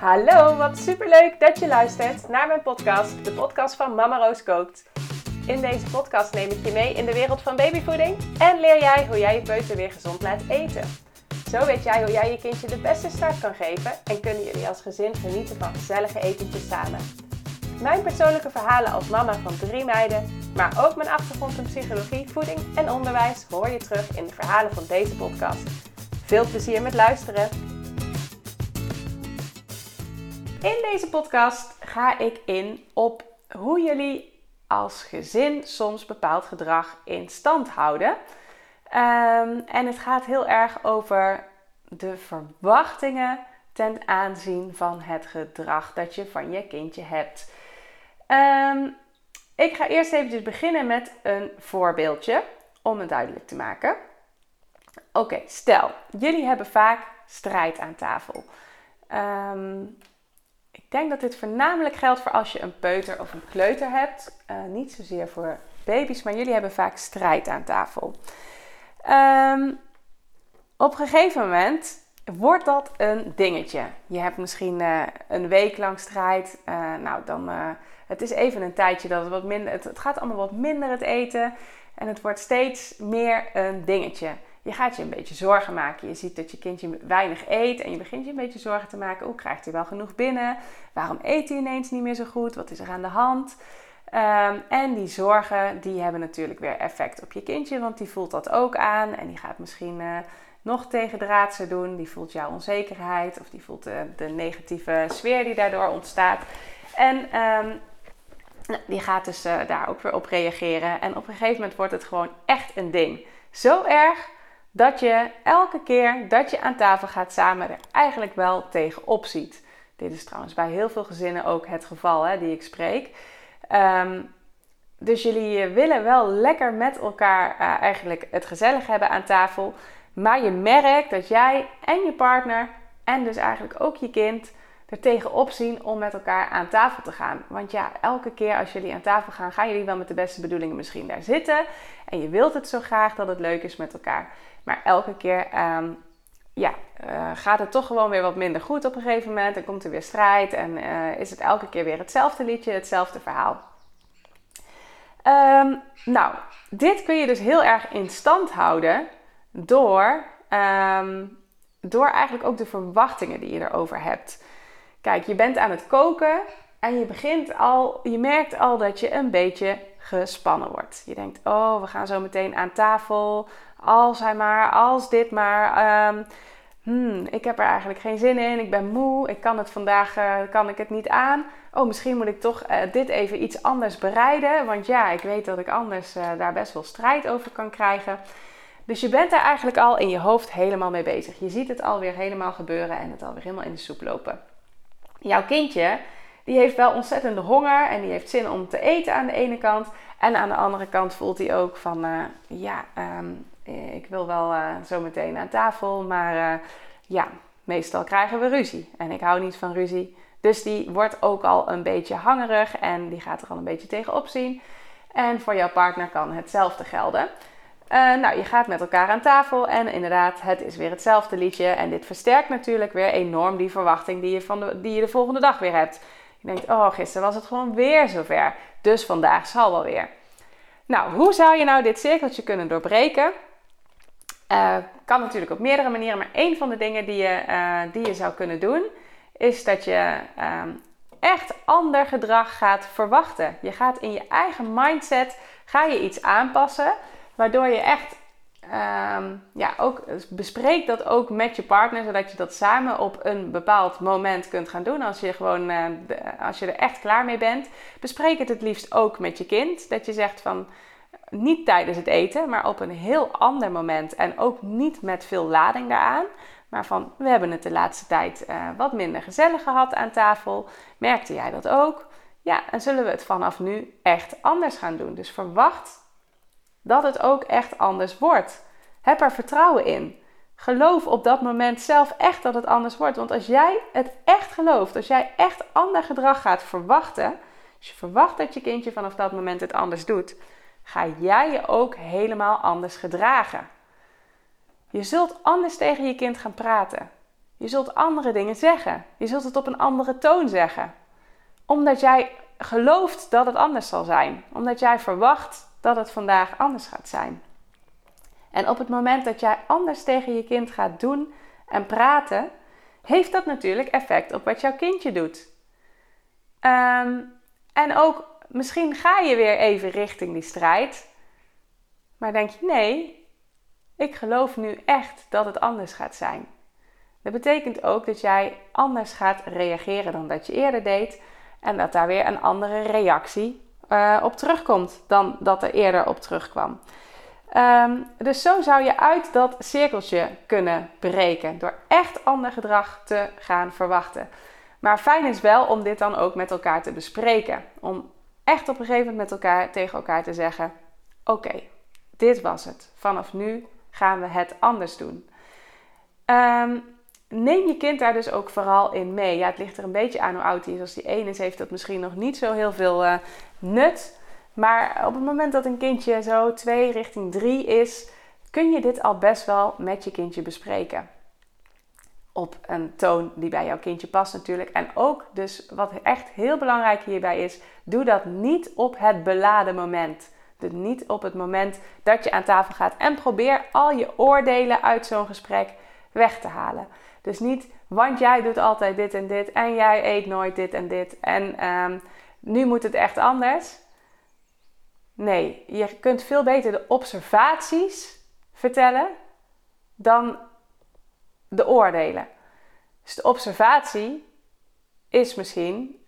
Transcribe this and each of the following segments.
Hallo, wat superleuk dat je luistert naar mijn podcast, de podcast van Mama Roos Koopt. In deze podcast neem ik je mee in de wereld van babyvoeding en leer jij hoe jij je peuter weer gezond laat eten. Zo weet jij hoe jij je kindje de beste start kan geven en kunnen jullie als gezin genieten van gezellige etentjes samen. Mijn persoonlijke verhalen als mama van 3 meiden, maar ook mijn achtergrond in psychologie, voeding en onderwijs hoor je terug in de verhalen van deze podcast. Veel plezier met luisteren! In deze podcast ga ik in op hoe jullie als gezin soms bepaald gedrag in stand houden. En het gaat heel erg over de verwachtingen ten aanzien van het gedrag dat je van je kindje hebt. Ik ga eerst even beginnen met een voorbeeldje om het duidelijk te maken. Oké, stel, jullie hebben vaak strijd aan tafel. Ik denk dat dit voornamelijk geldt voor als je een peuter of een kleuter hebt. Niet zozeer voor baby's, maar jullie hebben vaak strijd aan tafel. Op een gegeven moment wordt dat een dingetje. Je hebt misschien een week lang strijd. Het is even een tijdje dat het wat minder... Het gaat allemaal wat minder, het eten. En het wordt steeds meer een dingetje. Je gaat je een beetje zorgen maken. Je ziet dat je kindje weinig eet en je begint je een beetje zorgen te maken. Hoe krijgt hij wel genoeg binnen? Waarom eet hij ineens niet meer zo goed? Wat is er aan de hand? En die zorgen, die hebben natuurlijk weer effect op je kindje, want die voelt dat ook aan. En die gaat misschien nog tegendraadse doen. Die voelt jouw onzekerheid of die voelt de negatieve sfeer die daardoor ontstaat. En die gaat dus daar ook weer op reageren. En op een gegeven moment wordt het gewoon echt een ding. Zo erg dat je elke keer dat je aan tafel gaat samen er eigenlijk wel tegenop ziet. Dit is trouwens bij heel veel gezinnen ook het geval, hè, die ik spreek. Dus jullie willen wel lekker met elkaar eigenlijk het gezellig hebben aan tafel. Maar je merkt dat jij en je partner en dus eigenlijk ook je kind er tegenop zien om met elkaar aan tafel te gaan. Want ja, elke keer als jullie aan tafel gaan, gaan jullie wel met de beste bedoelingen misschien daar zitten. En je wilt het zo graag dat het leuk is met elkaar. Maar elke keer gaat het toch gewoon weer wat minder goed op een gegeven moment. Dan komt er weer strijd en is het elke keer weer hetzelfde liedje, hetzelfde verhaal. Dit kun je dus heel erg in stand houden door eigenlijk ook de verwachtingen die je erover hebt. Kijk, je bent aan het koken en je merkt al dat je een beetje gespannen wordt. Je denkt, we gaan zo meteen aan tafel. Als hij maar, als dit maar. Ik heb er eigenlijk geen zin in. Ik ben moe. Ik kan het vandaag kan ik het niet aan. Misschien moet ik toch dit even iets anders bereiden. Want ja, ik weet dat ik anders daar best wel strijd over kan krijgen. Dus je bent daar eigenlijk al in je hoofd helemaal mee bezig. Je ziet het alweer helemaal gebeuren en het alweer helemaal in de soep lopen. Jouw kindje, die heeft wel ontzettende honger en die heeft zin om te eten aan de ene kant. En aan de andere kant voelt hij ook van, ik wil wel zo meteen aan tafel, maar meestal krijgen we ruzie. En ik hou niet van ruzie. Dus die wordt ook al een beetje hangerig en die gaat er al een beetje tegenop zien. En voor jouw partner kan hetzelfde gelden. Je gaat met elkaar aan tafel en inderdaad, het is weer hetzelfde liedje. En dit versterkt natuurlijk weer enorm die verwachting die je de volgende dag weer hebt. Je denkt, gisteren was het gewoon weer zover. Dus vandaag zal wel weer. Hoe zou je nou dit cirkeltje kunnen doorbreken? Kan natuurlijk op meerdere manieren. Maar één van de dingen die je zou kunnen doen, is dat je echt ander gedrag gaat verwachten. Je gaat in je eigen mindset iets aanpassen, waardoor je echt ook bespreekt dat ook met je partner, zodat je dat samen op een bepaald moment kunt gaan doen. Als je gewoon als je er echt klaar mee bent, bespreek het liefst ook met je kind. Dat je zegt van, niet tijdens het eten, maar op een heel ander moment en ook niet met veel lading daaraan. Maar van, we hebben het de laatste tijd wat minder gezellig gehad aan tafel. Merkte jij dat ook? Ja, en zullen we het vanaf nu echt anders gaan doen? Dus verwacht dat het ook echt anders wordt. Heb er vertrouwen in. Geloof op dat moment zelf echt dat het anders wordt. Want als jij het echt gelooft, als jij echt ander gedrag gaat verwachten, als je verwacht dat je kindje vanaf dat moment het anders doet, ga jij je ook helemaal anders gedragen. Je zult anders tegen je kind gaan praten. Je zult andere dingen zeggen. Je zult het op een andere toon zeggen. Omdat jij gelooft dat het anders zal zijn. Omdat jij verwacht dat het vandaag anders gaat zijn. En op het moment dat jij anders tegen je kind gaat doen en praten, heeft dat natuurlijk effect op wat jouw kindje doet. En ook, misschien ga je weer even richting die strijd. Maar denk je, nee, ik geloof nu echt dat het anders gaat zijn. Dat betekent ook dat jij anders gaat reageren dan dat je eerder deed. En dat daar weer een andere reactie op terugkomt dan dat er eerder op terugkwam. Dus zo zou je uit dat cirkeltje kunnen breken. Door echt ander gedrag te gaan verwachten. Maar fijn is wel om dit dan ook met elkaar te bespreken. Om echt op een gegeven moment tegen elkaar te zeggen, oké, dit was het. Vanaf nu gaan we het anders doen. Neem je kind daar dus ook vooral in mee. Ja, het ligt er een beetje aan hoe oud hij is. Als hij 1 is, heeft dat misschien nog niet zo heel veel nut. Maar op het moment dat een kindje zo 2 richting 3 is, kun je dit al best wel met je kindje bespreken. Op een toon die bij jouw kindje past natuurlijk. En ook dus wat echt heel belangrijk hierbij is, doe dat niet op het beladen moment. Dus niet op het moment dat je aan tafel gaat. En probeer al je oordelen uit zo'n gesprek weg te halen. Dus niet, want jij doet altijd dit en dit. En jij eet nooit dit en dit. En nu moet het echt anders. Nee, je kunt veel beter de observaties vertellen dan de oordelen. Dus de observatie is misschien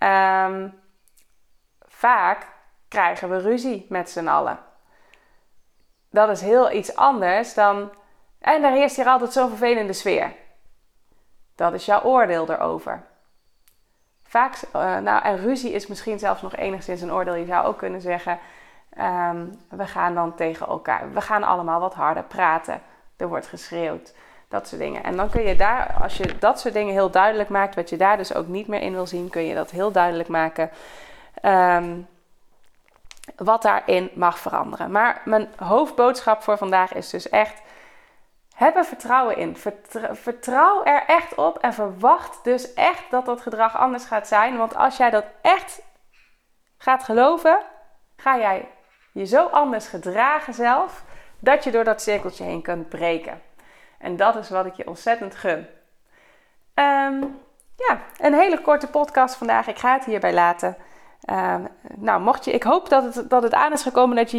vaak krijgen we ruzie met z'n allen. Dat is heel iets anders dan, en daar heerst hier altijd zo'n vervelende sfeer. Dat is jouw oordeel erover. Vaak, en ruzie is misschien zelfs nog enigszins een oordeel. Je zou ook kunnen zeggen, we gaan dan tegen elkaar. We gaan allemaal wat harder praten. Er wordt geschreeuwd. Dat soort dingen. En dan kun je daar, als je dat soort dingen heel duidelijk maakt, wat je daar dus ook niet meer in wil zien, kun je dat heel duidelijk maken. Wat daarin mag veranderen. Maar mijn hoofdboodschap voor vandaag is dus echt, heb er vertrouwen in. Vertrouw er echt op en verwacht dus echt dat dat gedrag anders gaat zijn. Want als jij dat echt gaat geloven, ga jij je zo anders gedragen zelf, dat je door dat cirkeltje heen kunt breken. En dat is wat ik je ontzettend gun. Een hele korte podcast vandaag. Ik ga het hierbij laten. Ik hoop dat het aan is gekomen dat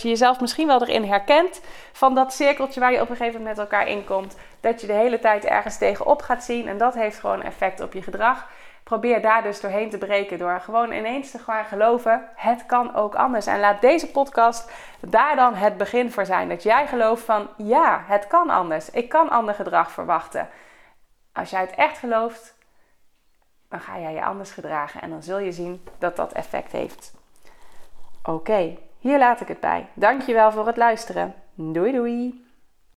je jezelf misschien wel erin herkent. Van dat cirkeltje waar je op een gegeven moment met elkaar in komt. Dat je de hele tijd ergens tegenop gaat zien. En dat heeft gewoon effect op je gedrag. Probeer daar dus doorheen te breken door gewoon ineens te gaan geloven. Het kan ook anders. En laat deze podcast daar dan het begin voor zijn. Dat jij gelooft van ja, het kan anders. Ik kan ander gedrag verwachten. Als jij het echt gelooft, dan ga jij je anders gedragen. En dan zul je zien dat dat effect heeft. Oké, hier laat ik het bij. Dankjewel voor het luisteren. Doei doei.